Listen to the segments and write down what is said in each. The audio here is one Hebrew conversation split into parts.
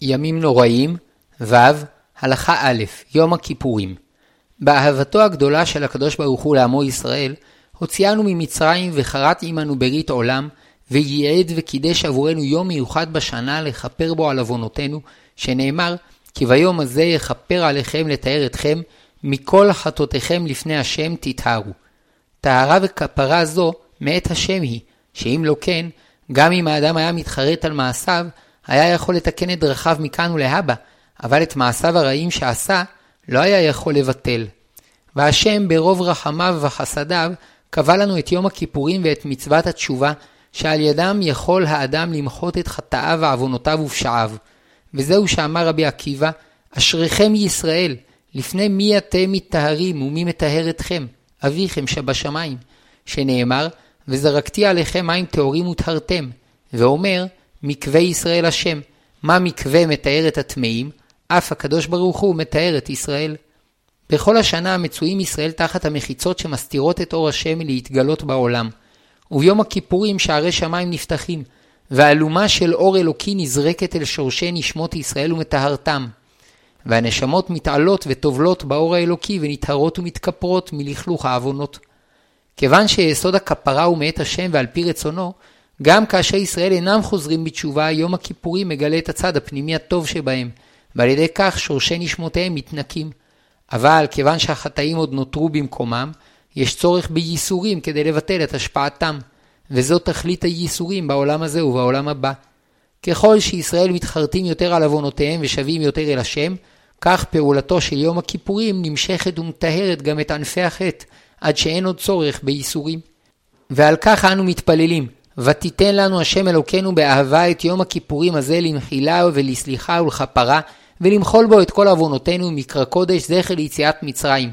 ימים נוראים, ו' הלכה א', יום הכיפורים. באהבתו הגדולה של הקדוש ברוך הוא לעמו ישראל, הוציאנו ממצרים וחרת עמנו ברית עולם, וייעד וקידש עבורנו יום מיוחד בשנה לכפר בו על עוונותינו, שנאמר, כי ביום הזה יכפר עליכם לתאר אתכם, מכל חטאותיכם לפני השם תתארו. תארה וכפרה זו מאת השם היא, שאם לא כן, גם אם האדם היה מתחרט על מעשיו, היה יכול לתקן את דרכיו מכאן ולהבא, אבל את מעשיו הרעים שעשה, לא היה יכול לבטל. והשם ברוב רחמיו וחסדיו, קבע לנו את יום הכיפורים ואת מצוות התשובה, שעל ידם יכול האדם למחות את חטאיו ועוונותיו ופשעיו. וזהו שאמר רבי עקיבא, אשריכם ישראל, לפני מי אתם מטהרים ומי מטהר אתכם, אביכם שבשמיים, שנאמר, וזרקתי עליכם מים טהורים וטהרתם, ואומר, מקווה ישראל השם, מה מקווה מטהר את הטמאים, אף הקדוש ברוך הוא מטהר את ישראל. בכל השנה מצויים ישראל תחת המחיצות שמסתירות את אור השם להתגלות בעולם. וביום הכיפורים שערי שמיים נפתחים, והעלומה של אור אלוקי נזרקת אל שורשי נשמות ישראל ומטהרתם. והנשמות מתעלות וטובלות באור האלוקי ונטהרות ומתכפרות מלכלוך העוונות. כיוון שיסוד הכפרה הוא מאת השם ועל פי רצונו, גם כאשר ישראל אינם חוזרים בתשובה, יום הכיפורים מגלה את הצד הפנימי הטוב שבהם, ועל ידי כך שורשי נשמותיהם מתנקים. אבל כיוון שהחטאים עוד נותרו במקומם, יש צורך בייסורים כדי לבטל את השפעתם, וזאת תכלית הייסורים בעולם הזה ובעולם הבא. ככל שישראל מתחרטים יותר על עוונותיהם ושבים יותר אל השם, כך פעולתו של יום הכיפורים נמשכת ומטהרת גם את ענפי החטא, עד שאין עוד צורך בייסורים. ועל כך אנו מתפללים, ותיתן לנו השם אלוקנו באהבה את יום הכיפורים הזה למחילה ולסליחה ולכפרה, ולמחול בו את כל עוונותינו מקרא קודש זכר ליציאת מצרים.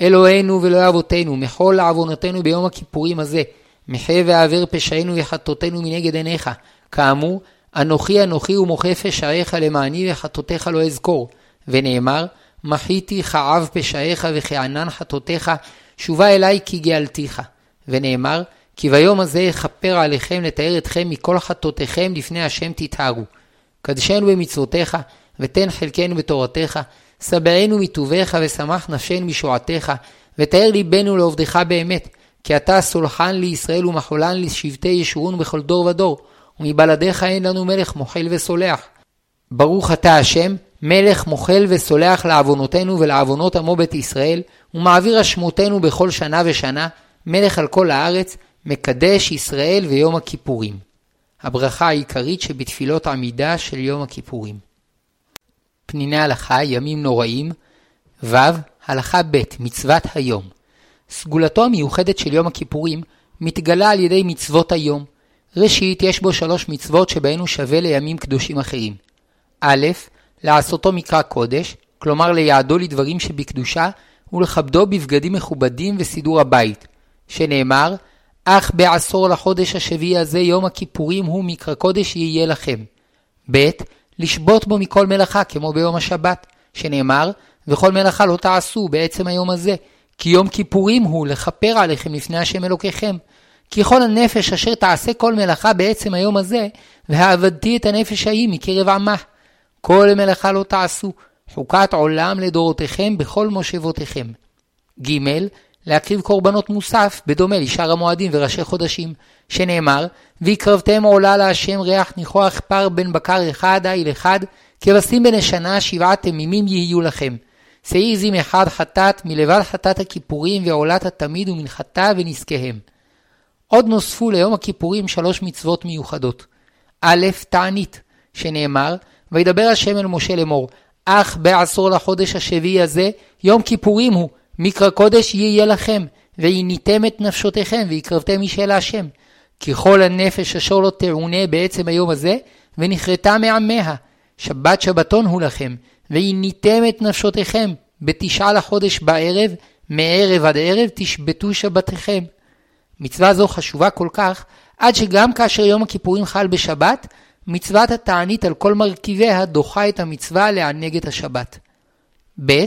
אלוהינו ולא אבותינו, מחול עוונותינו ביום הכיפורים הזה, מחה ועבר פשענו וחטאותינו מנגד עיניך. כאמור, אנוכי אנוכי ומוחה פשעיך למעני וחטאותיך לא אזכור. ונאמר, מחיתי חעב פשעיך וכענן חטאותיך, שובה אליי כי גאלתיך. ונאמר, כי ביום הזה יכפר עליכם לתאר אתכם מכל חטאותיכם לפני השם תתארו. קדשנו במצוותיך, ותן חלקנו בתורתך, סבענו מטובך ושמח נפשנו משועתך, ותאר ליבנו לעובדך באמת, כי אתה סולחן לישראל ומחולן לשבטי ישורון בכל דור ודור, ומבלעדיך אין לנו מלך מוחל וסולח. ברוך אתה השם, מלך מוחל וסולח לעוונותינו ולעוונות עמו בית ישראל, ומעביר השמותינו בכל שנה ושנה, מלך על כל הארץ, מקדש ישראל ויום הכיפורים. הברכה העיקרית שבתפילות עמידה של יום הכיפורים. פניני הלכה ימים נוראים, ו' הלכה ב' מצוות היום. סגולתו המיוחדת של יום הכיפורים מתגלה על ידי מצוות היום. ראשית, יש בו 3 מצוות שבהן הוא שווה לימים קדושים אחרים. א', לעשותו מקרא קודש, כלומר ליעדו לדברים שבקדושה ולכבדו בבגדים מכובדים וסידור הבית, שנאמר, אך בעשור לחודש השביעי הזה יום הכיפורים הוא מקרא קודש יהיה לכם. ב', לשבות בו מכל מלאכה כמו ביום השבת, שנאמר, וכל מלאכה לא תעשו בעצם היום הזה, כי יום כיפורים הוא לכפר עליכם לפני השם אלוקיכם. כי כל הנפש אשר תעשה כל מלאכה בעצם היום הזה, והעבדתי את הנפש ההיא מקרב עמה. כל מלאכה לא תעשו, חוקת עולם לדורותיכם בכל מושבותיכם. ג', להקריב קורבנות מוסף, בדומה לשאר המועדים וראשי חודשים, שנאמר, והקרבתם עולה להשם ריח ניחוח פר בן בקר אחד איל אחד, כבשים בן השנה 7 תמימים יהיו לכם. סעיזים 1 חטאת מלבד חטאת הכיפורים ועולת התמיד ומנחתה ונזקיהם. עוד נוספו ליום הכיפורים 3 מצוות מיוחדות. א', תענית, שנאמר, וידבר השם אל משה לאמור, אך בעשור לחודש השביעי הזה, יום כיפורים הוא, מקרא קודש יהיה לכם, ועיניתם את נפשותיכם, והקרבתם אישה להשם. כי כל הנפש אשר לא תעונה בעצם היום הזה, ונכרתה מעמיה. שבת שבתון הוא לכם, ועיניתם את נפשותיכם, ב9 לחודש בערב, מערב עד ערב תשבתו שבתיכם. מצווה זו חשובה כל כך, עד שגם כאשר יום הכיפורים חל בשבת, מצוות התענית על כל מרכיביה דוחה את המצווה לענג את השבת. ב',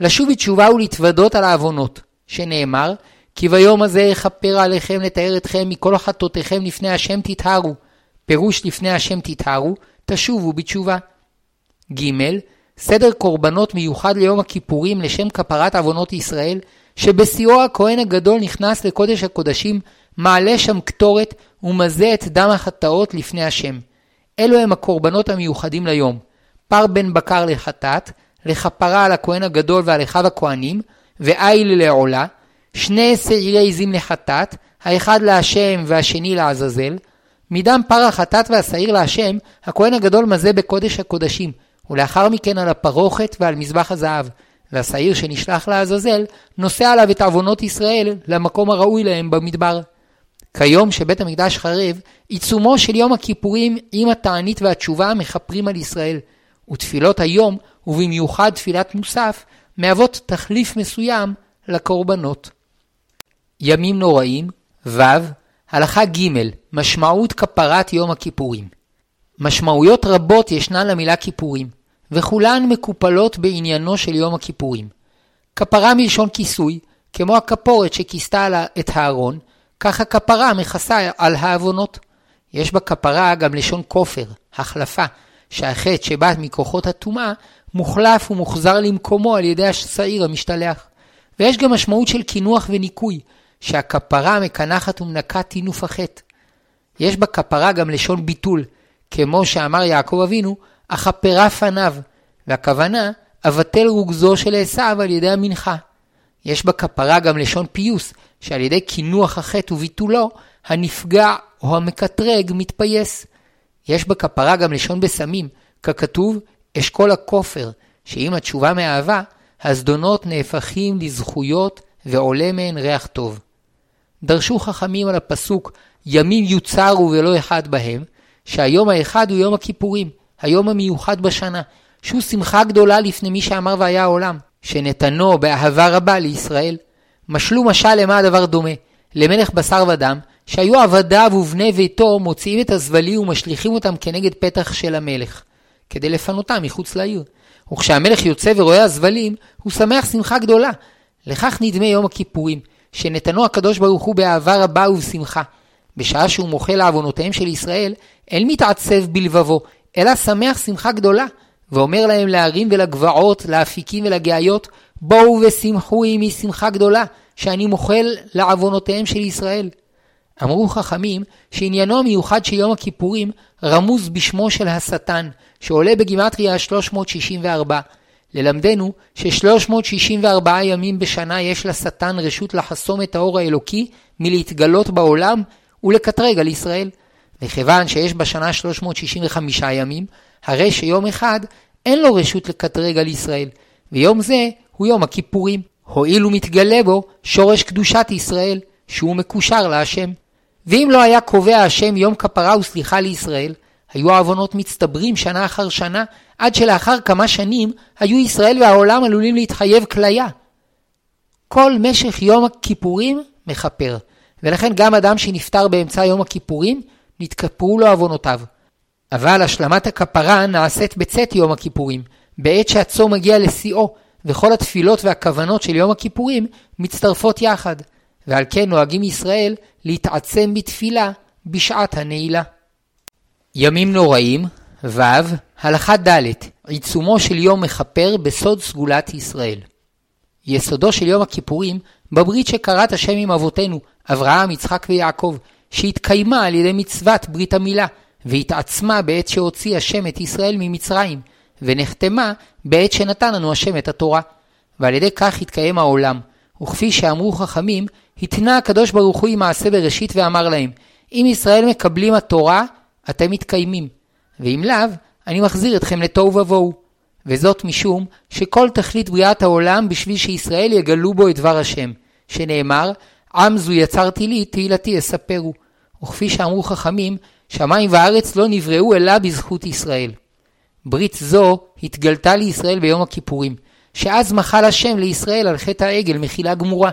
לשוב בתשובה ולהתוודות על העוונות, שנאמר, כי ביום הזה יכפר עליכם לתאר אתכם מכל חטאותיכם לפני השם תתהרו. פירוש לפני השם תתהרו, תשובו בתשובה. ג' סדר קורבנות מיוחד ליום הכיפורים לשם כפרת עוונות ישראל, שבסיוע הכהן הגדול נכנס לקודש הקודשים, מעלה שם קטורת ומזה את דם החטאות לפני השם. אלו הם הקורבנות המיוחדים ליום. פר בן בקר לחטאת, לכפרה על הכהן הגדול ועל אחיו הכהנים, ואיל לעולה, 12 עזים לחטאת, האחד להשם והשני לעזאזל. מדם פר החטאת והשעיר להשם, הכהן הגדול מזה בקודש הקודשים, ולאחר מכן על הפרוכת ועל מזבח הזהב. והשעיר שנשלח לעזאזל, נושא עליו את עוונות ישראל למקום הראוי להם במדבר. כיום שבית המקדש חרב, עיצומו של יום הכיפורים עם התענית והתשובה מחפרים על ישראל, ותפילות היום ובמיוחד תפילת מוסף מהוות תחליף מסוים לקורבנות. ימים נוראים, ו' הלכה ג' משמעות כפרת יום הכיפורים. משמעויות רבות ישנן למילה כיפורים, וכולן מקופלות בעניינו של יום הכיפורים. כפרה מלשון כיסוי, כמו הכפורת שכיסתה את הארון, כך הכפרה מכסה על העוונות. יש בכפרה גם לשון כופר, החלפה, שהחטא שבא מכוחות הטומאה מוחלף ומוחזר למקומו על ידי השעיר המשתלח. ויש גם משמעות של כינוח וניקוי, שהכפרה מקנחת ומנקה תינוף החטא. יש בכפרה גם לשון ביטול, כמו שאמר יעקב אבינו, אכפרה פניו, והכוונה אבטל רוגזו של עשיו על ידי המנחה. יש בכפרה גם לשון פיוס, שעל ידי כינוח החטא וביטולו, הנפגע או המקטרג מתפייס. יש בכפרה גם לשון בסמים, ככתוב אשכול הכופר, שאם התשובה מאהבה, הזדונות נהפכים לזכויות ועולה מהן ריח טוב. דרשו חכמים על הפסוק ימים יוצרו ולא אחד בהם, שהיום האחד הוא יום הכיפורים, היום המיוחד בשנה, שהוא שמחה גדולה לפני מי שאמר והיה העולם, שנתנו באהבה רבה לישראל. משלו משל למה הדבר דומה? למלך בשר ודם, שהיו עבדיו ובני ביתו מוציאים את הזבלי ומשליכים אותם כנגד פתח של המלך, כדי לפנותם מחוץ לעיר. וכשהמלך יוצא ורואה הזבלים, הוא שמח שמחה גדולה. לכך נדמה יום הכיפורים, שנתנו הקדוש ברוך הוא באהבה רבה ובשמחה. בשעה שהוא מוחה לעוונותיהם של ישראל, אין מתעצב בלבבו, אלא שמח שמחה גדולה, ואומר להם להרים ולגבעות, לאפיקים ולגאיות, בואו ושמחו עמי שמחה גדולה, שאני מוחל לעוונותיהם של ישראל. אמרו חכמים שעניינו המיוחד של יום הכיפורים רמוז בשמו של השטן, שעולה בגימטריה 364. ללמדנו ש364 ימים בשנה יש לשטן רשות לחסום את האור האלוקי מלהתגלות בעולם ולקטרג על ישראל. וכיוון שיש בשנה 365 ימים, הרי שיום אחד אין לו רשות לקטרג על ישראל, ויום זה הוא יום הכיפורים. הועיל ומתגלה בו שורש קדושת ישראל, שהוא מקושר להשם. ואם לא היה קובע השם יום כפרה וסליחה לישראל, היו העוונות מצטברים שנה אחר שנה, עד שלאחר כמה שנים היו ישראל והעולם עלולים להתחייב כליה. כל משך יום הכיפורים מחפר, ולכן גם אדם שנפטר באמצע יום הכיפורים, נתכפרו לו עוונותיו. אבל השלמת הכפרה נעשית בצאת יום הכיפורים, בעת שהצום מגיע לשיאו, וכל התפילות והכוונות של יום הכיפורים מצטרפות יחד, ועל כן נוהגים ישראל להתעצם בתפילה בשעת הנעילה. ימים נוראים, ו' הלכה ד' עיצומו של יום מכפר בסוד סגולת ישראל. יסודו של יום הכיפורים בברית שכרת השם עם אבותינו, אברהם, יצחק ויעקב, שהתקיימה על ידי מצוות ברית המילה, והתעצמה בעת שהוציא השם את ישראל ממצרים, ונחתמה בעת שנתן לנו השם את התורה. ועל ידי כך התקיים העולם. וכפי שאמרו חכמים, התנה הקדוש ברוך הוא עם מעשה בראשית ואמר להם, אם ישראל מקבלים התורה, אתם מתקיימים, ואם לאו, אני מחזיר אתכם לתוהו ובוהו. וזאת משום שכל תכלית בריאת העולם בשביל שישראל יגלו בו את דבר השם, שנאמר, עם זו יצרתי לי, תהילתי אספרו. וכפי שאמרו חכמים, שמיים וארץ לא נבראו אלא בזכות ישראל. ברית זו התגלתה לישראל ביום הכיפורים, שאז מחל השם לישראל על חטא העגל מחילה גמורה,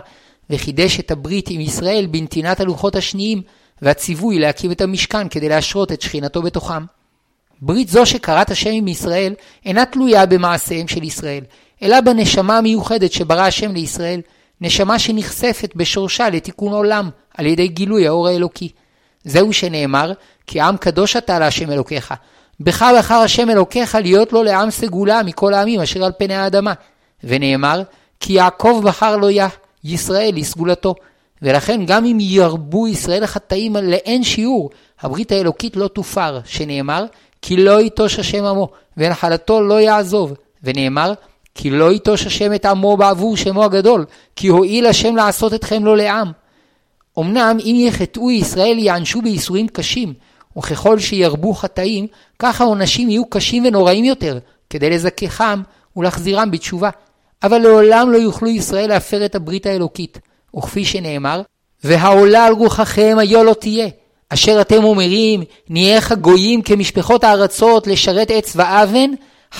וחידש את הברית עם ישראל בנתינת הלוחות השניים, והציווי להקים את המשכן כדי להשרות את שכינתו בתוכם. ברית זו שקראת השם עם ישראל אינה תלויה במעשיהם של ישראל, אלא בנשמה המיוחדת שברא השם לישראל, נשמה שנחשפת בשורשה לתיקון עולם על ידי גילוי האור האלוקי. זהו שנאמר, כי עם קדוש אתה להשם אלוקיך, בך בחר השם אלוקיך להיות לו לעם סגולה מכל העמים אשר על פני האדמה. ונאמר, כי יעקב בחר לו ישראל לסגולתו. ולכן גם אם ירבו ישראל החטאים לאין שיעור, הברית האלוקית לא תופר, שנאמר, כי לא ייטוש השם עמו, ונחלתו לא יעזוב. ונאמר, כי לא ייטוש השם את עמו בעבור שמו הגדול, כי הועיל השם לעשות אתכם לו לעם. אמנם אם יחטאו ישראל יענשו בייסורים קשים, וככל שירבו חטאים, ככה עונשים יהיו קשים ונוראים יותר, כדי לזכחם ולהחזירם בתשובה. אבל לעולם לא יוכלו ישראל להפר את הברית האלוקית. וכפי שנאמר, והעולה על רוחכם היה לא תהיה, אשר אתם אומרים, נהייך גויים כמשפחות הארצות לשרת עץ ואבן,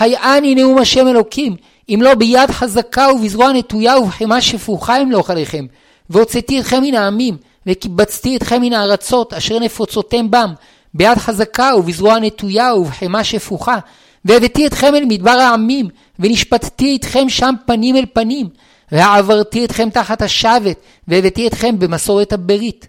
היעני נאום השם אלוקים, אם לא ביד חזקה ובזרוע נטויה ובחמה שפוכה אמלוך עליכם, והוצאתי אתכם מן העמים, וקיבצתי אתכם מן הארצות, אשר נפוצותם בם, ביד חזקה ובזרוע נטויה ובחמה שפוכה, והבאתי אתכם אל מדבר העמים, ונשפטתי אתכם שם פנים אל פנים, והעברתי אתכם תחת השבת, והבאתי אתכם במסורת הברית.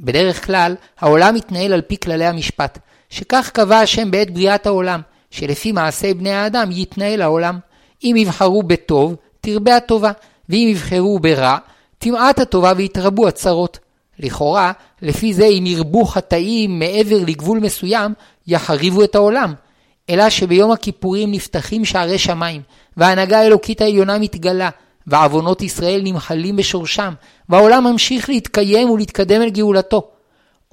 בדרך כלל, העולם מתנהל על פי כללי המשפט, שכך קבע השם בעת בריאת העולם, שלפי מעשי בני האדם יתנהל העולם. אם יבחרו בטוב, תרבה הטובה, ואם יבחרו ברע, תמעט הטובה ויתרבו הצרות. לכאורה, לפי זה אם ירבו חטאים מעבר לגבול מסוים, יחריבו את העולם. אלא שביום הכיפורים נפתחים שערי שמיים, וההנהגה האלוקית העליונה מתגלה, ועוונות ישראל נמחלים בשורשם, והעולם ממשיך להתקיים ולהתקדם אל גאולתו.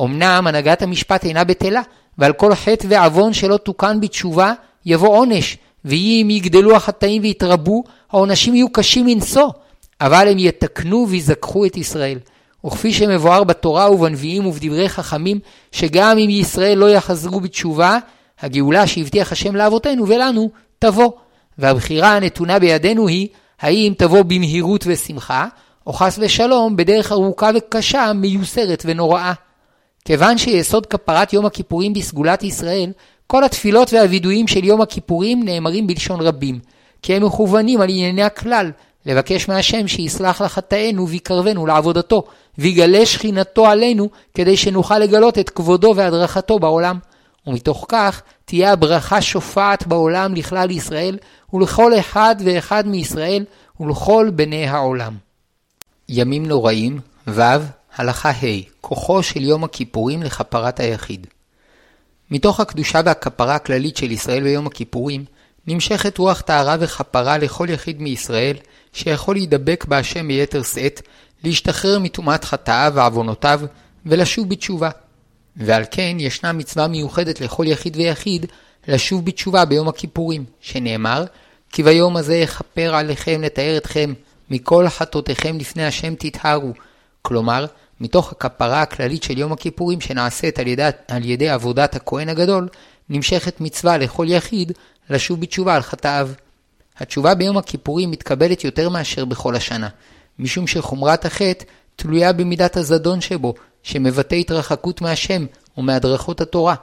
אמנם הנהגת המשפט אינה בטלה, ועל כל חטא ועוון שלא תוקן בתשובה יבוא עונש, ואם יגדלו החטאים ויתרבו, העונשים יהיו קשים מנשוא, אבל הם יתקנו ויזכחו את ישראל. וכפי שמבואר בתורה ובנביאים ובדברי חכמים, שגם אם ישראל לא יחזרו בתשובה, הגאולה שהבטיח השם לאבותינו ולנו תבוא, והבחירה הנתונה בידינו היא, האם תבוא במהירות ושמחה, או חס ושלום בדרך ארוכה וקשה, מיוסרת ונוראה. כיוון שיסוד כפרת יום הכיפורים בסגולת ישראל, כל התפילות והוידויים של יום הכיפורים נאמרים בלשון רבים, כי הם מכוונים על ענייני הכלל, לבקש מהשם שיסלח לחטאינו ויקרבנו לעבודתו, ויגלה שכינתו עלינו, כדי שנוכל לגלות את כבודו והדרכתו בעולם. ומתוך כך תהיה הברכה שופעת בעולם לכלל ישראל, ולכל אחד ואחד מישראל, ולכל בני העולם. ימים נוראים, ו' הלכה ה' כוחו של יום הכיפורים לכפרת היחיד. מתוך הקדושה והכפרה הכללית של ישראל ביום הכיפורים, נמשכת רוח טהרה וכפרה לכל יחיד מישראל, שיכול להידבק בהשם ביתר שאת, להשתחרר מטומאת חטאיו ועוונותיו, ולשוב בתשובה. ועל כן ישנה מצווה מיוחדת לכל יחיד ויחיד לשוב בתשובה ביום הכיפורים, שנאמר, כי ביום הזה יכפר עליכם לתאר אתכם, מכל חטאותיכם לפני השם תתהרו. כלומר, מתוך הכפרה הכללית של יום הכיפורים שנעשית על ידי עבודת הכהן הגדול, נמשכת מצווה לכל יחיד לשוב בתשובה על חטאיו. התשובה ביום הכיפורים מתקבלת יותר מאשר בכל השנה, משום שחומרת החטא תלויה במידת הזדון שבו, שמבטא התרחקות מהשם ומהדרכות התורה.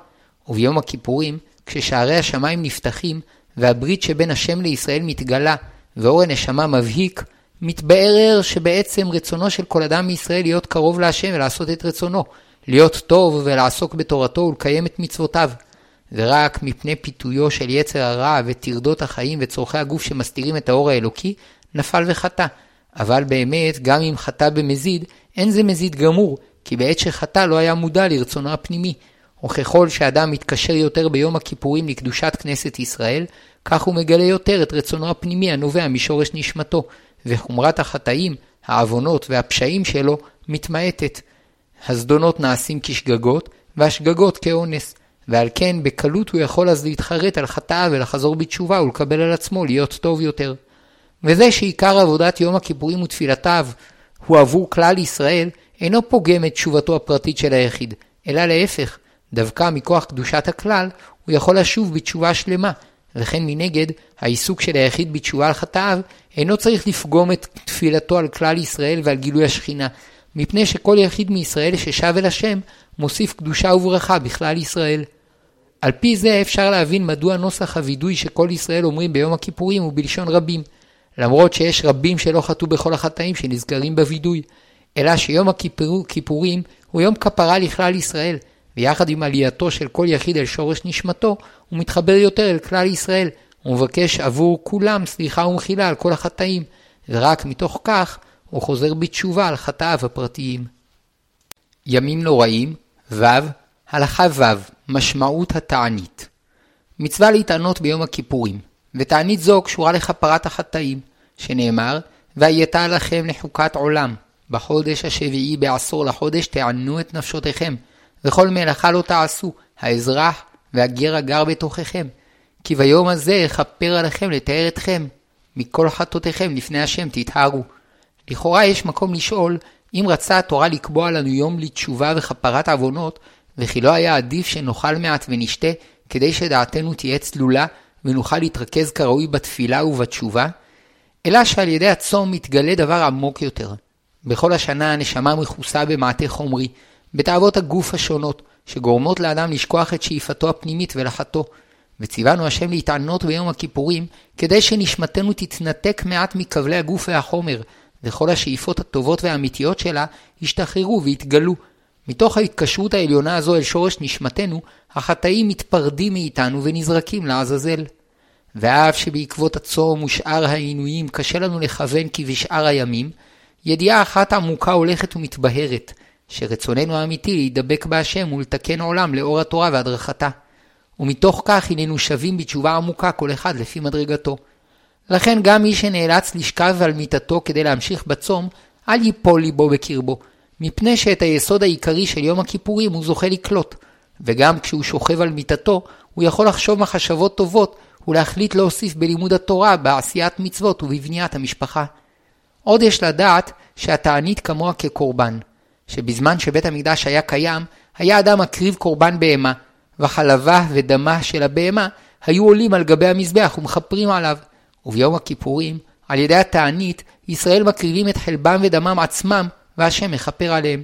וביום הכיפורים, כששערי השמיים נפתחים, והברית שבין השם לישראל מתגלה, ואור הנשמה מבהיק, מתבאר שבעצם רצונו של כל אדם מישראל להיות קרוב להשם ולעשות את רצונו, להיות טוב ולעסוק בתורתו ולקיים את מצוותיו. ורק מפני פיתויו של יצר הרע וטרדות החיים וצורכי הגוף שמסתירים את האור האלוקי, נפל וחטא. אבל באמת, גם אם חטא במזיד, אין זה מזיד גמור, כי בעת שחטא לא היה מודע לרצונו הפנימי. וככל שאדם מתקשר יותר ביום הכיפורים לקדושת כנסת ישראל, כך הוא מגלה יותר את רצונו הפנימי הנובע משורש נשמתו, וחומרת החטאים, העוונות והפשעים שלו מתמעטת. הזדונות נעשים כשגגות, והשגגות כאונס, ועל כן בקלות הוא יכול אז להתחרט על חטאה ולחזור בתשובה ולקבל על עצמו להיות טוב יותר. וזה שעיקר עבודת יום הכיפורים ותפילתיו הוא עבור כלל ישראל, אינו פוגם את תשובתו הפרטית של היחיד, אלא להפך, דווקא מכוח קדושת הכלל, הוא יכול לשוב בתשובה שלמה, וכן מנגד, העיסוק של היחיד בתשובה על חטאיו, אינו צריך לפגום את תפילתו על כלל ישראל ועל גילוי השכינה, מפני שכל יחיד מישראל ששב אל השם, מוסיף קדושה וברכה בכלל ישראל. על פי זה אפשר להבין מדוע נוסח הוידוי שכל ישראל אומרים ביום הכיפורים הוא בלשון רבים, למרות שיש רבים שלא חטאו בכל החטאים שנזכרים בוידוי, אלא שיום הכיפורים הוא יום כפרה לכלל ישראל, ויחד עם עלייתו של כל יחיד אל שורש נשמתו, הוא מתחבר יותר אל כלל ישראל, ומבקש עבור כולם סליחה ומחילה על כל החטאים, ורק מתוך כך הוא חוזר בתשובה על חטאיו הפרטיים. ימים נוראים, ו' הלכה ו' משמעות התענית. מצווה להתענות ביום הכיפורים, ותענית זו קשורה לכפרת החטאים, שנאמר, והייתה לכם לחוקת עולם, בחודש השביעי בעשור לחודש תענו את נפשותיכם, וכל מלאכה לא תעשו, האזרח והגר הגר בתוככם, כי ביום הזה אכפר עליכם לתאר אתכם, מכל חטאותיכם לפני השם תתהרו. לכאורה יש מקום לשאול, אם רצה התורה לקבוע לנו יום לתשובה וכפרת עוונות, וכי לא היה עדיף שנאכל מעט ונשתה, כדי שדעתנו תהיה צלולה, ונוכל להתרכז כראוי בתפילה ובתשובה, אלא שעל ידי הצום מתגלה דבר עמוק יותר. בכל השנה הנשמה מכוסה במעטה חומרי, בתאוות הגוף השונות, שגורמות לאדם לשכוח את שאיפתו הפנימית ולחתו, וציוונו השם להתענות ביום הכיפורים, כדי שנשמתנו תתנתק מעט מכבלי הגוף והחומר, וכל השאיפות הטובות והאמיתיות שלה השתחררו והתגלו. מתוך ההתקשרות העליונה הזו אל שורש נשמתנו, החטאים מתפרדים מאיתנו ונזרקים לעזאזל. ואף שבעקבות הצום ושאר העינויים קשה לנו לכוון כי בשאר הימים, ידיעה אחת עמוקה הולכת ומתבהרת, שרצוננו האמיתי להידבק בהשם ולתקן עולם לאור התורה והדרכתה. ומתוך כך הננו שווים בתשובה עמוקה כל אחד לפי מדרגתו. לכן גם מי שנאלץ לשכב על מיטתו כדי להמשיך בצום, אל ייפול ליבו בקרבו, מפני שאת היסוד העיקרי של יום הכיפורים הוא זוכה לקלוט, וגם כשהוא שוכב על מיטתו, הוא יכול לחשוב מחשבות טובות ולהחליט להוסיף בלימוד התורה, בעשיית מצוות ובבניית המשפחה. עוד יש לדעת שהתענית כמוה כקורבן, שבזמן שבית המקדש היה קיים, היה אדם מקריב קורבן בהמה, וחלבה ודמה של הבהמה היו עולים על גבי המזבח ומחפרים עליו, וביום הכיפורים, על ידי התענית, ישראל מקריבים את חלבם ודמם עצמם, והשם מכפר עליהם.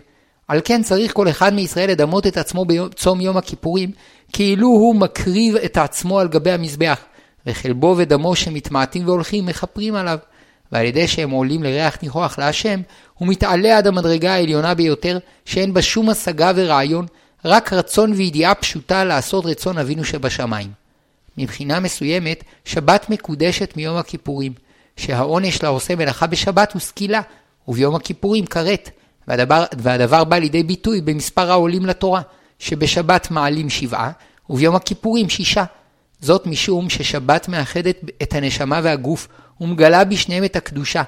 על כן צריך כל אחד מישראל לדמות את עצמו בצום יום הכיפורים, כאילו הוא מקריב את עצמו על גבי המזבח, וחלבו ודמו שמתמעטים והולכים מכפרים עליו, ועל ידי שהם עולים לריח ניחוח להשם, הוא מתעלה עד המדרגה העליונה ביותר, שאין בה שום השגה ורעיון, רק רצון וידיעה פשוטה לעשות רצון אבינו שבשמיים. מבחינה מסוימת, שבת מקודשת מיום הכיפורים, שהעונש לעושה מלאכה בשבת הוא סקילה, וביום הכיפורים כרת, והדבר בא לידי ביטוי במספר העולים לתורה, שבשבת מעלים 7, וביום הכיפורים 6. זאת משום ששבת מאחדת את הנשמה והגוף, ומגלה בשניהם את הקדושה.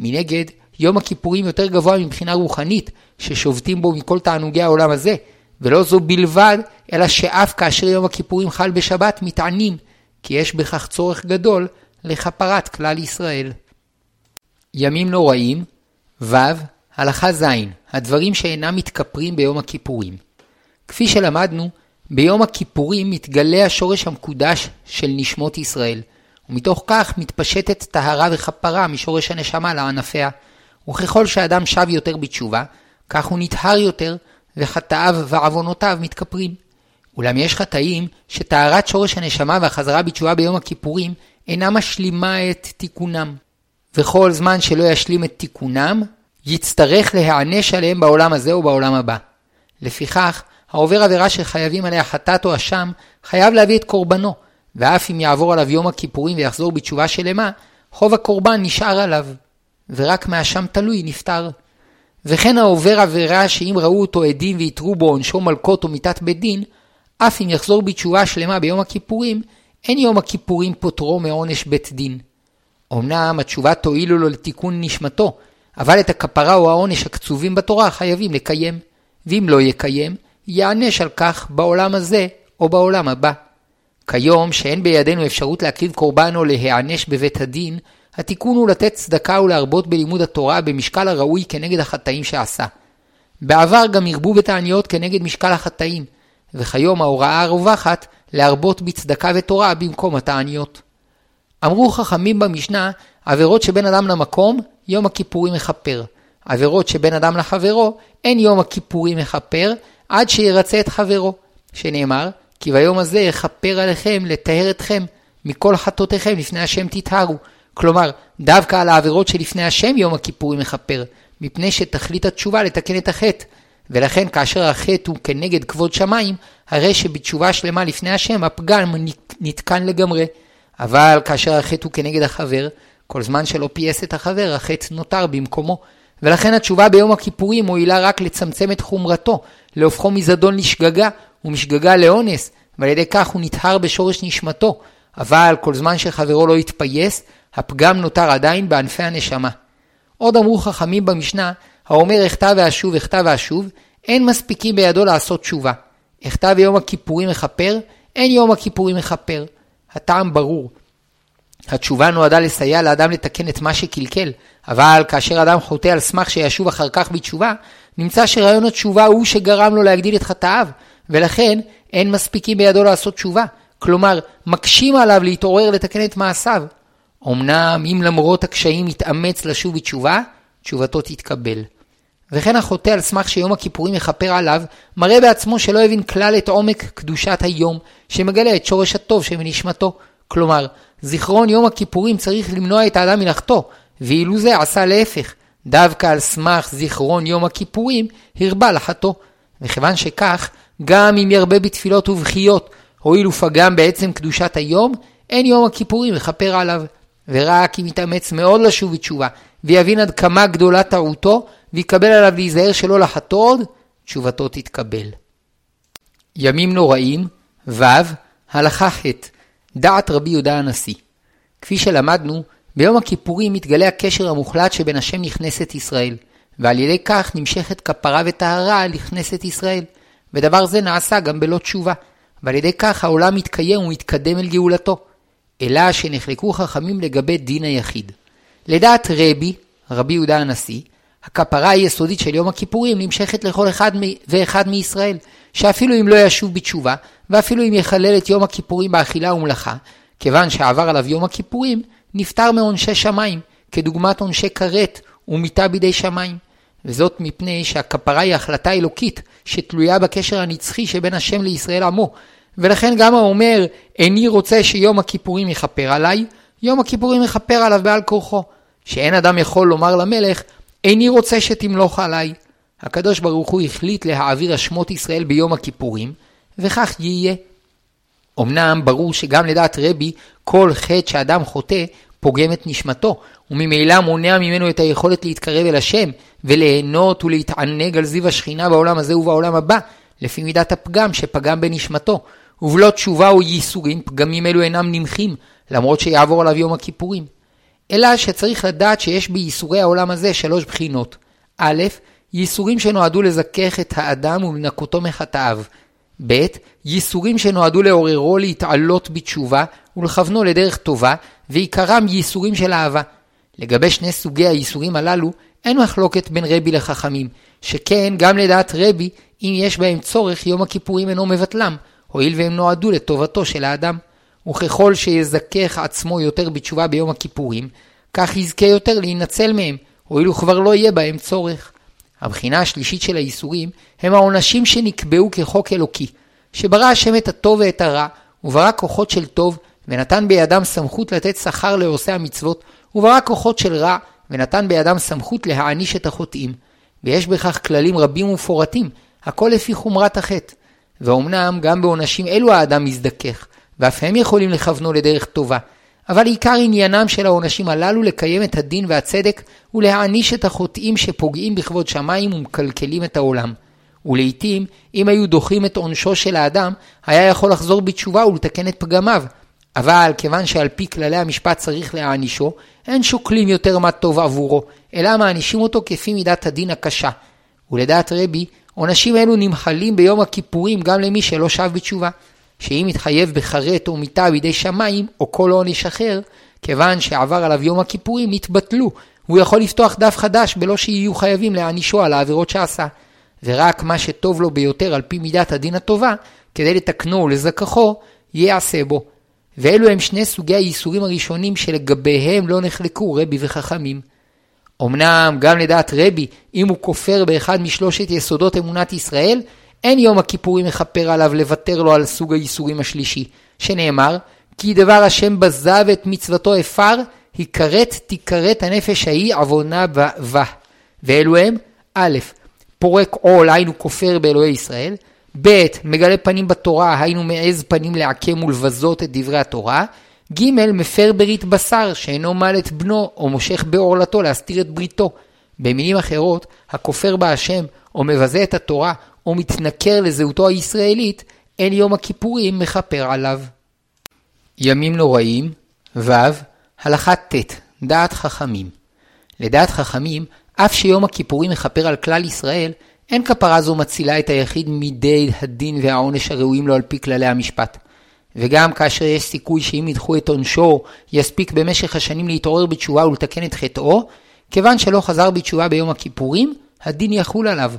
מנגד, יום הכיפורים יותר גבוה מבחינה רוחנית, ששובטים בו מכל תענוגי העולם הזה, ולא זו בלבד, אלא שאף כאשר יום הכיפורים חל בשבת מתענים, כי יש בכך צורך גדול לכפרת כלל ישראל. ימים נוראים, ו' הלכה ז' הדברים שאינם מתכפרים ביום הכיפורים. כפי שלמדנו, ביום הכיפורים מתגלה השורש המקודש של נשמות ישראל, ומתוך כך מתפשטת טהרה וכפרה משורש הנשמה לענפיה, וככל שאדם שב יותר בתשובה, כך הוא נטהר יותר, וחטאיו ועוונותיו מתכפרים. אולם יש חטאים שטהרת שורש הנשמה והחזרה בתשובה ביום הכיפורים אינה משלימה את תיקונם. וכל זמן שלא ישלים את תיקונם, יצטרך להיענש עליהם בעולם הזה או בעולם הבא. לפיכך, העובר עבירה שחייבים עליה חטאת או אשם, חייב להביא את קורבנו, ואף אם יעבור עליו יום הכיפורים ויחזור בתשובה שלמה, חוב הקורבן נשאר עליו, ורק מאשם תלוי נפטר. וכן העובר עבירה שאם ראו אותו עדים ויתרו בו עונשו מלכות או מיתת בית דין, אף אם יחזור בתשובה שלמה ביום הכיפורים, אין יום הכיפורים פוטרו מעונש בית דין. אמנם התשובה תועילו לו לתיקון נשמתו, אבל את הכפרה או העונש הקצובים בתורה חייבים לקיים, ואם לא יקיים, יענש על כך בעולם הזה או בעולם הבא. כיום שאין בידינו אפשרות להקריב קורבן או להיענש בבית הדין, התיקון הוא לתת צדקה ולהרבות בלימוד התורה במשקל הראוי כנגד החטאים שעשה. בעבר גם הרבו בתעניות כנגד משקל החטאים, וכיום ההוראה הרווחת להרבות בצדקה ותורה במקום התעניות. אמרו חכמים במשנה, עבירות שבין אדם למקום, יום הכיפורים מכפר. עבירות שבין אדם לחברו, אין יום הכיפורים מכפר, עד שירצה את חברו, שנאמר, כי ביום הזה יכפר עליכם לתאר אתכם, מכל חטאותיכם לפני השם תתהרו. כלומר, דווקא על העבירות שלפני השם יום הכיפורים מכפר, מפני שתכלית התשובה לתקן את החטא, ולכן כאשר החטא הוא כנגד כבוד שמיים, הרי שבתשובה שלמה לפני השם הפגם נתקן לגמרי. אבל כאשר החטא הוא כנגד החבר, כל זמן שלא פייס את החבר, החטא נותר במקומו. ולכן התשובה ביום הכיפורים מועילה רק לצמצם את חומרתו, להופכו מזדון לשגגה ומשגגה לאונס, ועל ידי כך הוא נטהר בשורש נשמתו. אבל כל זמן שחברו לא יתפייס, הפגם נותר עדיין בענפי הנשמה. עוד אמרו חכמים במשנה, האומר אכתב ואשוב, אכתב ואשוב, אין מספיקים בידו לעשות תשובה. אכתב יום הכיפורים מכפר, אין יום הכיפורים מכפר. הטעם ברור. התשובה נועדה לסייע לאדם לתקן את מה שקלקל, אבל כאשר אדם חוטא על סמך שישוב אחר כך בתשובה, נמצא שרעיון התשובה הוא שגרם לו להגדיל את חטאיו, ולכן אין מספיקים בידו לעשות תשובה. כלומר, מקשים עליו להתעורר לתקן את מעשיו. אמנם אם למרות הקשיים יתאמץ לשוב בתשובה, תשובתו תתקבל. וכן החוטא על סמך שיום הכיפורים יכפר עליו, מראה בעצמו שלא הבין כלל את עומק קדושת היום, שמגלה את שורש הטוב שמנשמתו. כלומר, זיכרון יום הכיפורים צריך למנוע את האדם מלחטוא, ואילו זה עשה להפך. דווקא על סמך זיכרון יום הכיפורים הרבה לחטוא. מכיוון שכך, גם אם ירבה בתפילות ובחיות, הואיל ופגם בעצם קדושת היום, אין יום הכיפורים יכפר עליו. ורק אם יתאמץ מאוד לשוב בתשובה, ויבין עד כמה גדולה טעותו, ויקבל עליו להיזהר שלא לחטוא עוד, תשובתו תתקבל. ימים נוראים, ו' הלכה ח' דעת רבי יהודה הנשיא. כפי שלמדנו, ביום הכיפורים מתגלה הקשר המוחלט שבין השם נכנסת ישראל, ועל ידי כך נמשכת כפרה וטהרה לכנסת ישראל, ודבר זה נעשה גם בלא תשובה, ועל ידי כך העולם מתקיים ומתקדם אל גאולתו. אלא שנחלקו חכמים לגבי דין היחיד. לדעת רבי יהודה הנשיא, הכפרה היסודית של יום הכיפורים נמשכת לכל אחד ואחד מישראל, שאפילו אם לא ישוב בתשובה, ואפילו אם יחלל את יום הכיפורים באכילה ומלאכה, כיוון שעבר עליו יום הכיפורים, נפטר מעונשי שמיים, כדוגמת עונשי כרת ומיתה בידי שמיים. וזאת מפני שהכפרה היא החלטה אלוקית, שתלויה בקשר הנצחי שבין השם לישראל עמו, ולכן גם האומר, איני רוצה שיום הכיפורים יכפר עליי, יום הכיפורים יכפר עליו בעל כורחו, שאין אדם יכול לומר למלך, איני רוצה שתמלוך עליי. הקדוש ברוך הוא החליט להעביר אשמות ישראל ביום הכיפורים, וכך יהיה. אמנם ברור שגם לדעת רבי, כל חטא שאדם חוטא פוגם את נשמתו, וממילא מונע ממנו את היכולת להתקרב אל השם, וליהנות ולהתענג על זיו השכינה בעולם הזה ובעולם הבא, לפי מידת הפגם שפגם בנשמתו. ובלא תשובה או ייסורים, פגמים אלו אינם נמחים, למרות שיעבור עליו יום הכיפורים. אלא שצריך לדעת שיש בייסורי העולם הזה שלוש בחינות. א', ייסורים שנועדו לזכך את האדם ולנקותו מחטאיו. ב', ייסורים שנועדו לעוררו להתעלות בתשובה ולכוונו לדרך טובה, ועיקרם ייסורים של אהבה. לגבי שני סוגי הייסורים הללו, אין מחלוקת בין רבי לחכמים, שכן גם לדעת רבי, אם יש בהם צורך, יום הכיפורים אינו מבטלם, הואיל והם נועדו לטובתו של האדם. וככל שיזכך עצמו יותר בתשובה ביום הכיפורים, כך יזכה יותר להינצל מהם, הואיל וכבר לא יהיה בהם צורך. הבחינה השלישית של הייסורים הם העונשים שנקבעו כחוק אלוקי, שברא השם את הטוב ואת הרע, וברא כוחות של טוב, ונתן בידם סמכות לתת שכר לעושי המצוות, וברא כוחות של רע, ונתן בידם סמכות להעניש את החוטאים. ויש בכך כללים רבים ומפורטים, הכל לפי חומרת החטא. ואומנם גם בעונשים אלו האדם מזדכך, ואף הם יכולים לכוונו לדרך טובה. אבל עיקר עניינם של העונשים הללו לקיים את הדין והצדק, ולהעניש את החוטאים שפוגעים בכבוד שמיים ומקלקלים את העולם. ולעיתים, אם היו דוחים את עונשו של האדם, היה יכול לחזור בתשובה ולתקן את פגמיו. אבל כיוון שעל פי כללי המשפט צריך להענישו, אין שוקלים יותר מה טוב עבורו, אלא מענישים אותו כפי מידת הדין הקשה. ולדעת רבי, עונשים אלו נמחלים ביום הכיפורים גם למי שלא שב בתשובה, שאם מתחייב בחרט או מיתה בידי שמיים או כל עונש אחר, כיוון שעבר עליו יום הכיפורים נתבטלו, הוא יכול לפתוח דף חדש בלא שיהיו חייבים להענישו על העבירות שעשה, ורק מה שטוב לו ביותר על פי מידת הדין הטובה, כדי לתקנו ולזכחו, יעשה בו. ואלו הם שני סוגי הייסורים הראשונים שלגביהם לא נחלקו רבי וחכמים. אמנם גם לדעת רבי, אם הוא כופר באחד משלושת יסודות אמונת ישראל, אין יום הכיפורים מכפר עליו לוותר לו על סוג הייסורים השלישי, שנאמר, כי דבר השם בזה ואת מצוותו אפר, היכרת תיכרת הנפש ההיא עוונה בה. ואלו הם, א', פורק עול, היינו כופר באלוהי ישראל. ב', מגלה פנים בתורה, היינו מעז פנים לעקם ולבזות את דברי התורה. ג', מפר ברית בשר, שאינו מעל את בנו, או מושך בעורלתו להסתיר את בריתו. במילים אחרות, הכופר בהשם, או מבזה את התורה, או מתנכר לזהותו הישראלית, אין יום הכיפורים מכפר עליו. ימים נוראים, ו', הלכה ט', דעת חכמים. לדעת חכמים, אף שיום הכיפורים מכפר על כלל ישראל, אין כפרה זו מצילה את היחיד מידי הדין והעונש הראויים לו על פי כללי המשפט. וגם כאשר יש סיכוי שאם ידחו את עונשו, יספיק במשך השנים להתעורר בתשובה ולתקן את חטאו, כיוון שלא חזר בתשובה ביום הכיפורים, הדין יחול עליו.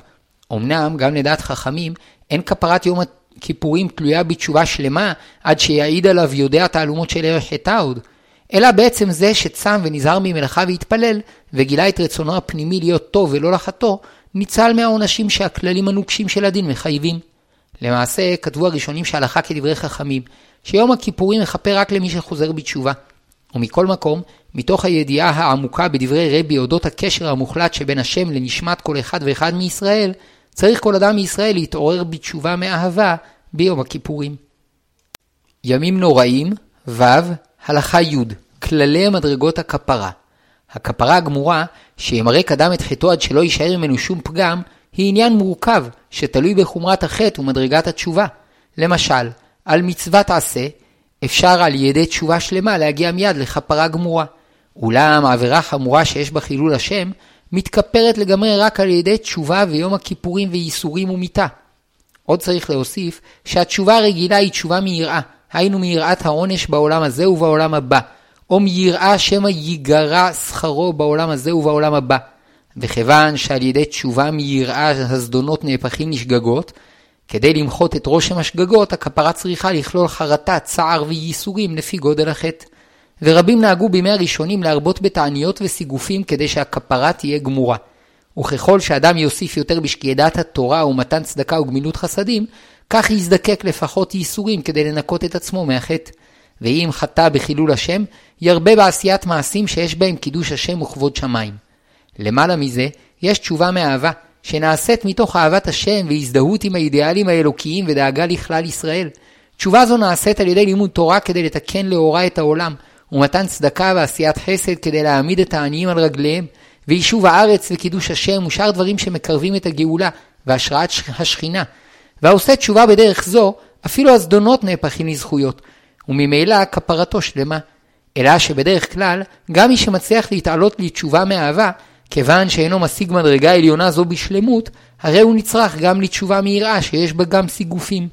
אמנם, גם לדעת חכמים, אין כפרת יום הכיפורים תלויה בתשובה שלמה, עד שיעיד עליו יודע תעלומות של ערך חטא עוד. אלא בעצם זה שצם ונזהר ממלאכה והתפלל, וגילה את רצונו הפנימי להיות טוב ולא לחטוא, ניצל מהעונשים שהכללים הנוקשים של הדין מחייבים. למעשה, כתבו הראשונים שהלכה כדברי חכמים, שיום הכיפורים מכפר רק למי שחוזר בתשובה. ומכל מקום, מתוך הידיעה העמוקה בדברי רבי אודות הקשר המוחלט שבין השם לנשמת כל אחד ואחד מישראל, צריך כל אדם מישראל להתעורר בתשובה מאהבה ביום הכיפורים. ימים נוראים, ו', הלכה י', כללי מדרגות הכפרה. הכפרה הגמורה, שימרק אדם את חטאו עד שלא יישאר ממנו שום פגם, היא עניין מורכב שתלוי בחומרת החטא ומדרגת התשובה. למשל, על מצוות עשה, אפשר על ידי תשובה שלמה להגיע מיד לכפרה גמורה. אולם העבירה חמורה שיש בה חילול השם, מתכפרת לגמרי רק על ידי תשובה ויום הכיפורים וייסורים ומיתה. עוד צריך להוסיף שהתשובה הרגילה היא תשובה מיראה, היינו מיראת העונש בעולם הזה ובעולם הבא, או מיראה שמא ייגרע שכרו בעולם הזה ובעולם הבא. וכיוון שעל ידי תשובה מיראה הזדונות נהפכים לשגגות, כדי למחות את רושם השגגות, הכפרה צריכה לכלול חרטה, צער וייסורים לפי גודל החטא. ורבים נהגו בימי הראשונים להרבות בתעניות וסיגופים כדי שהכפרה תהיה גמורה. וככל שאדם יוסיף יותר בשקידת התורה ומתן צדקה וגמילות חסדים, כך יזדקק לפחות ייסורים כדי לנקות את עצמו מהחטא. ואם חטא בחילול השם, ירבה בעשיית מעשים שיש בהם קידוש השם וכבוד שמיים. למעלה מזה, יש תשובה מאהבה, שנעשית מתוך אהבת השם והזדהות עם האידיאלים האלוקיים ודאגה לכלל ישראל. תשובה זו נעשית על ידי לימוד תורה כדי לתקן לאורה את העולם, ומתן צדקה ועשיית חסד כדי להעמיד את העניים על רגליהם, ויישוב הארץ וקידוש השם ושאר דברים שמקרבים את הגאולה והשראת השכינה. והעושה תשובה בדרך זו, אפילו הזדונות נהפכים לזכויות, וממילא כפרתו שלמה. אלא שבדרך כלל, גם מי שמצליח להתעלות לתשובה מאהבה, כיוון שאינו משיג מדרגה עליונה זו בשלמות, הרי הוא נצרך גם לתשובה מהיראה שיש בה גם סיגופים.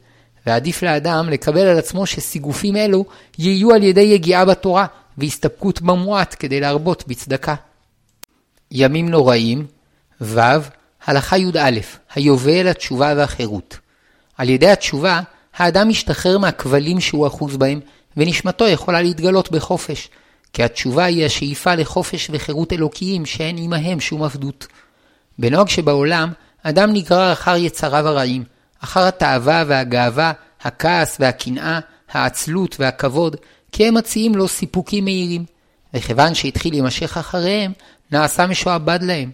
ועדיף לאדם לקבל על עצמו שסיגופים אלו יהיו על ידי יגיעה בתורה והסתפקות במועט כדי להרבות בצדקה. ימים נוראים, ו', הלכה י"א, היובל התשובה והחירות. על ידי התשובה, האדם משתחרר מהכבלים שהוא אחוז בהם, ונשמתו יכולה להתגלות בחופש. כי התשובה היא השאיפה לחופש וחירות אלוקיים שאין עמהם שום עבדות. בנוהג שבעולם, אדם נגרר אחר יצריו הרעים, אחר התאווה והגאווה, הכעס והקנאה, העצלות והכבוד, כי הם מציעים לו סיפוקים מהירים. וכיוון שהתחיל להימשך אחריהם, נעשה משועבד להם.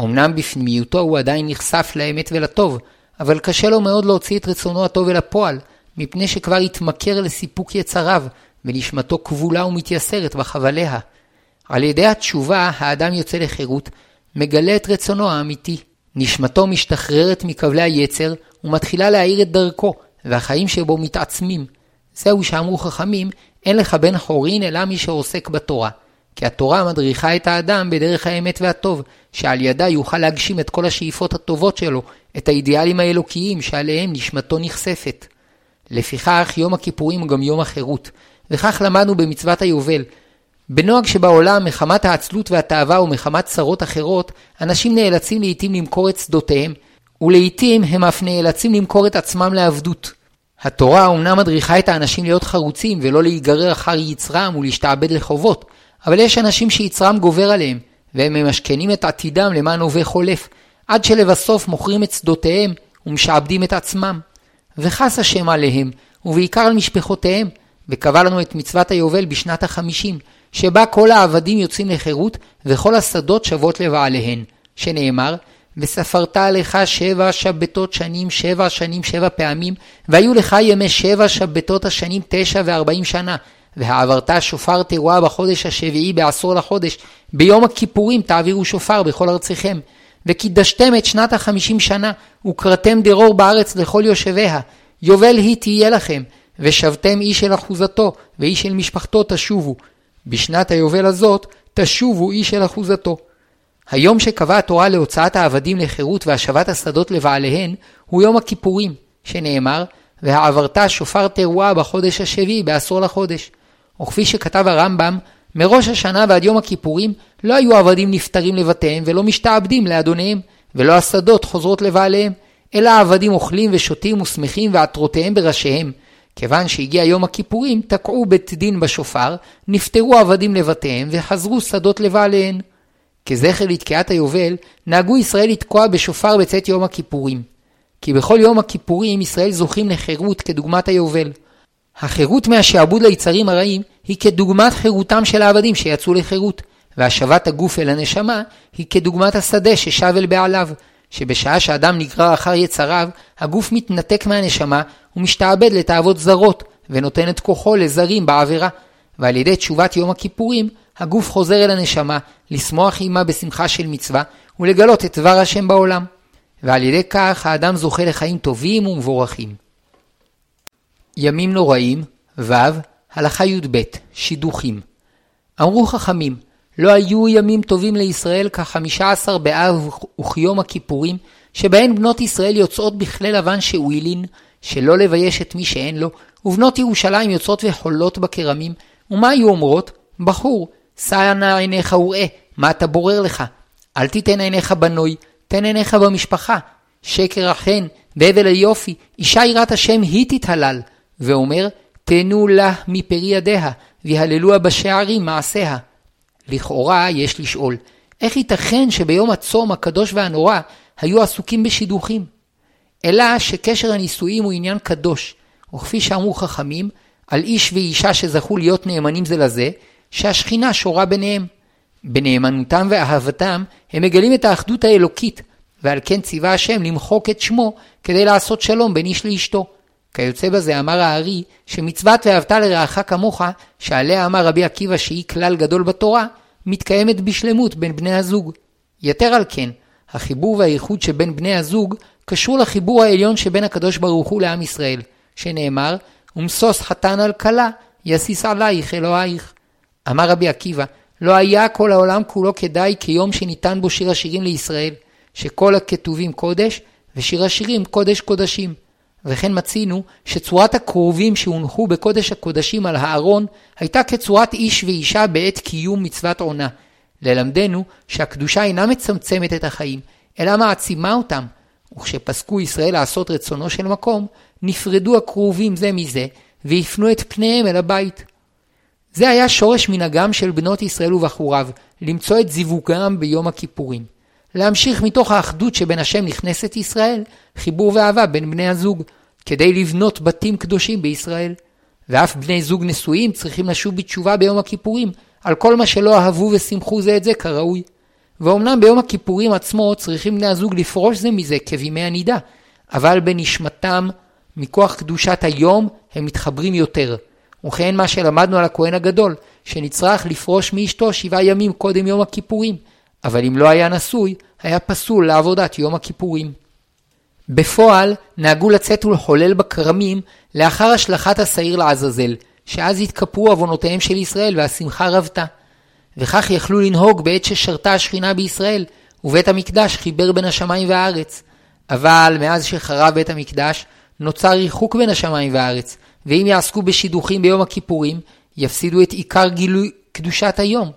אמנם בפנימיותו הוא עדיין נחשף לאמת ולטוב, אבל קשה לו מאוד להוציא את רצונו הטוב אל הפועל, מפני שכבר התמכר לסיפוק יצריו, ונשמתו כבולה ומתייסרת בחבליה. על ידי התשובה, האדם יוצא לחירות, מגלה את רצונו האמיתי. נשמתו משתחררת מכבלי היצר, ומתחילה להאיר את דרכו, והחיים שבו מתעצמים. זהו שאמרו חכמים, אין לך בן חורין אלא מי שעוסק בתורה. כי התורה מדריכה את האדם בדרך האמת והטוב, שעל ידה יוכל להגשים את כל השאיפות הטובות שלו, את האידיאלים האלוקיים שעליהם נשמתו נחשפת. לפיכך, יום הכיפורים הוא גם יום החירות. וכך למדנו במצוות היובל. בנוהג שבעולם, מחמת העצלות והתאווה ומחמת צרות אחרות, אנשים נאלצים לעתים למכור את שדותיהם, ולעתים הם אף נאלצים למכור את עצמם לעבדות. התורה אומנם מדריכה את האנשים להיות חרוצים ולא להיגרר אחר יצרם ולהשתעבד לחובות, אבל יש אנשים שיצרם גובר עליהם, והם ממשכנים את עתידם למען הווה חולף, עד שלבסוף מוכרים את שדותיהם ומשעבדים את עצמם. וחס השם עליהם, ובעיקר על משפחותיהם, וקבע לנו את מצוות היובל בשנת ה-50, שבה כל העבדים יוצאים לחירות וכל השדות שוות לבעליהן, שנאמר, וספרת לך 7 שבתות שנים 7 שנים 7 פעמים, והיו לך ימי 7 שבתות השנים 9 ו40 שנה, והעברת שופר תרועה בחודש השביעי בעשור לחודש, ביום הכיפורים תעבירו שופר בכל ארציכם, וקידשתם את שנת 50 שנה, וקראתם דרור בארץ לכל יושביה, יובל היא תהיה לכם, ושבתם איש אל אחוזתו, ואיש אל משפחתו תשובו, בשנת היובל הזאת תשובו איש אל אחוזתו. היום שקבע התורה להוצאת העבדים לחירות והשבת השדות לבעליהן, הוא יום הכיפורים, שנאמר, והעברת שופר תרועה בחודש השביעי בעשור לחודש. וכפי שכתב הרמב"ם, מראש השנה ועד יום הכיפורים לא היו עבדים נפטרים לבתיהם ולא משתעבדים לאדוניהם, ולא השדות חוזרות לבעליהם, אלא העבדים אוכלים ושותים ושמחים ועטרותיהם בראשיהם. כיוון שהגיע יום הכיפורים, תקעו בית דין בשופר, נפטרו עבדים לבתיהם וחזרו שדות לבעליהן. כזכר לתקיעת היובל, נהגו ישראל לתקוע בשופר בצאת יום הכיפורים. כי בכל יום הכיפורים ישראל זוכים לחירות כדוגמת היובל. החירות מהשעבוד ליצרים הרעים היא כדוגמת חירותם של העבדים שיצאו לחירות, והשבת הגוף אל הנשמה היא כדוגמת השדה ששב אל בעליו, שבשעה שאדם נגרר אחר יצריו, הגוף מתנתק מהנשמה ומשתעבד לתאוות זרות, ונותן את כוחו לזרים בעבירה, ועל ידי תשובת יום הכיפורים, הגוף חוזר אל הנשמה, לשמוח עימה בשמחה של מצווה, ולגלות את דבר השם בעולם. ועל ידי כך האדם זוכה לחיים טובים ומבורכים. ימים נוראים, ו' הלכה י"ב, שידוכים. אמרו חכמים, לא היו ימים טובים לישראל כ15 באב וכיום הכיפורים, שבהן בנות ישראל יוצאות בכלי לבן שאוילין, שלא לבייש את מי שאין לו, ובנות ירושלים יוצאות וחולות בקרמים, ומה היו אומרות? בחור, שא נא עיניך וראה, מה אתה בורר לך? אל תיתן עיניך בנוי, תן עיניך במשפחה. שקר החן, והבל היופי, אישה יראת השם היא תתהלל, ואומר, תנו לה מפרי ידיה, והללוה בשערים מעשיה. לכאורה יש לשאול, איך ייתכן שביום הצום הקדוש והנורא היו עסוקים בשידוכים? אלא שקשר הנישואים הוא עניין קדוש, וכפי שאמרו חכמים, על איש ואישה שזכו להיות נאמנים זה לזה, שהשכינה שורה ביניהם. בנאמנותם ואהבתם הם מגלים את האחדות האלוקית, ועל כן ציווה השם למחוק את שמו כדי לעשות שלום בין איש לאשתו. כיוצא בזה אמר הארי שמצוות ואהבת לרעך כמוך, שעליה אמר רבי עקיבא שהיא כלל גדול בתורה, מתקיימת בשלמות בין בני הזוג. יתר על כן, החיבור והייחוד שבין בני הזוג קשור לחיבור העליון שבין הקדוש ברוך הוא לעם ישראל, שנאמר, ומסוס חתן על כלה, יסיס עלייך אלוהיך. אמר רבי עקיבא, לא היה כל העולם כולו כדאי כיום שניתן בו שיר השירים לישראל, שכל הכתובים קודש ושיר השירים קודש קודשים. וכן מצינו שצורת הקרובים שהונחו בקודש הקודשים על הארון הייתה כצורת איש ואישה בעת קיום מצוות עונה. ללמדנו שהקדושה אינה מצמצמת את החיים, אלא מעצימה אותם. וכשפסקו ישראל לעשות רצונו של מקום, נפרדו הקרובים זה מזה והפנו את פניהם אל הבית. זה היה שורש מנהגם של בנות ישראל ובחוריו, למצוא את זיווגם ביום הכיפורים. להמשיך מתוך האחדות שבין השם נכנסת ישראל, חיבור ואהבה בין בני הזוג, כדי לבנות בתים קדושים בישראל. ואף בני זוג נשואים צריכים לשוב בתשובה ביום הכיפורים, על כל מה שלא אהבו ושמחו זה את זה כראוי. ואומנם ביום הכיפורים עצמו צריכים בני הזוג לפרוש זה מזה כבימי הנידה, אבל בנשמתם, מכוח קדושת היום, הם מתחברים יותר. וכן מה שלמדנו על הכהן הגדול, שנצרך לפרוש מאשתו 7 ימים קודם יום הכיפורים, אבל אם לא היה נשוי, היה פסול לעבודת יום הכיפורים. בפועל נהגו לצאת ולחולל בקרמים לאחר השלכת השעיר לעזאזל, שאז התכפרו עוונותיהם של ישראל והשמחה רבתה. וכך יכלו לנהוג בעת ששרתה השכינה בישראל, ובית המקדש חיבר בין השמיים והארץ. אבל מאז שחרב בית המקדש, נוצר ריחוק בין השמיים והארץ, ואם יעסקו בשידוכים ביום הכיפורים, יפסידו את עיקר גילוי קדושת היום.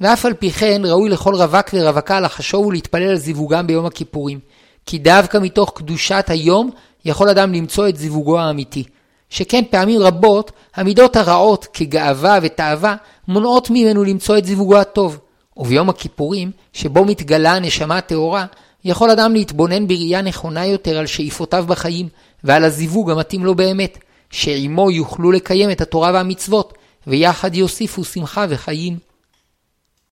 ואף על פי כן ראוי לכל רווק ורווקה לחשוב ולהתפלל על זיווגם ביום הכיפורים, כי דווקא מתוך קדושת היום יכול אדם למצוא את זיווגו האמיתי. שכן פעמים רבות המידות הרעות כגאווה ותאווה מונעות ממנו למצוא את זיווגו הטוב, וביום הכיפורים שבו מתגלה הנשמה הטהורה, יכול אדם להתבונן בראייה נכונה יותר על שאיפותיו בחיים ועל הזיווג המתאים לו באמת, שעימו יוכלו לקיים את התורה והמצוות, ויחד יוסיפו שמחה וחיים.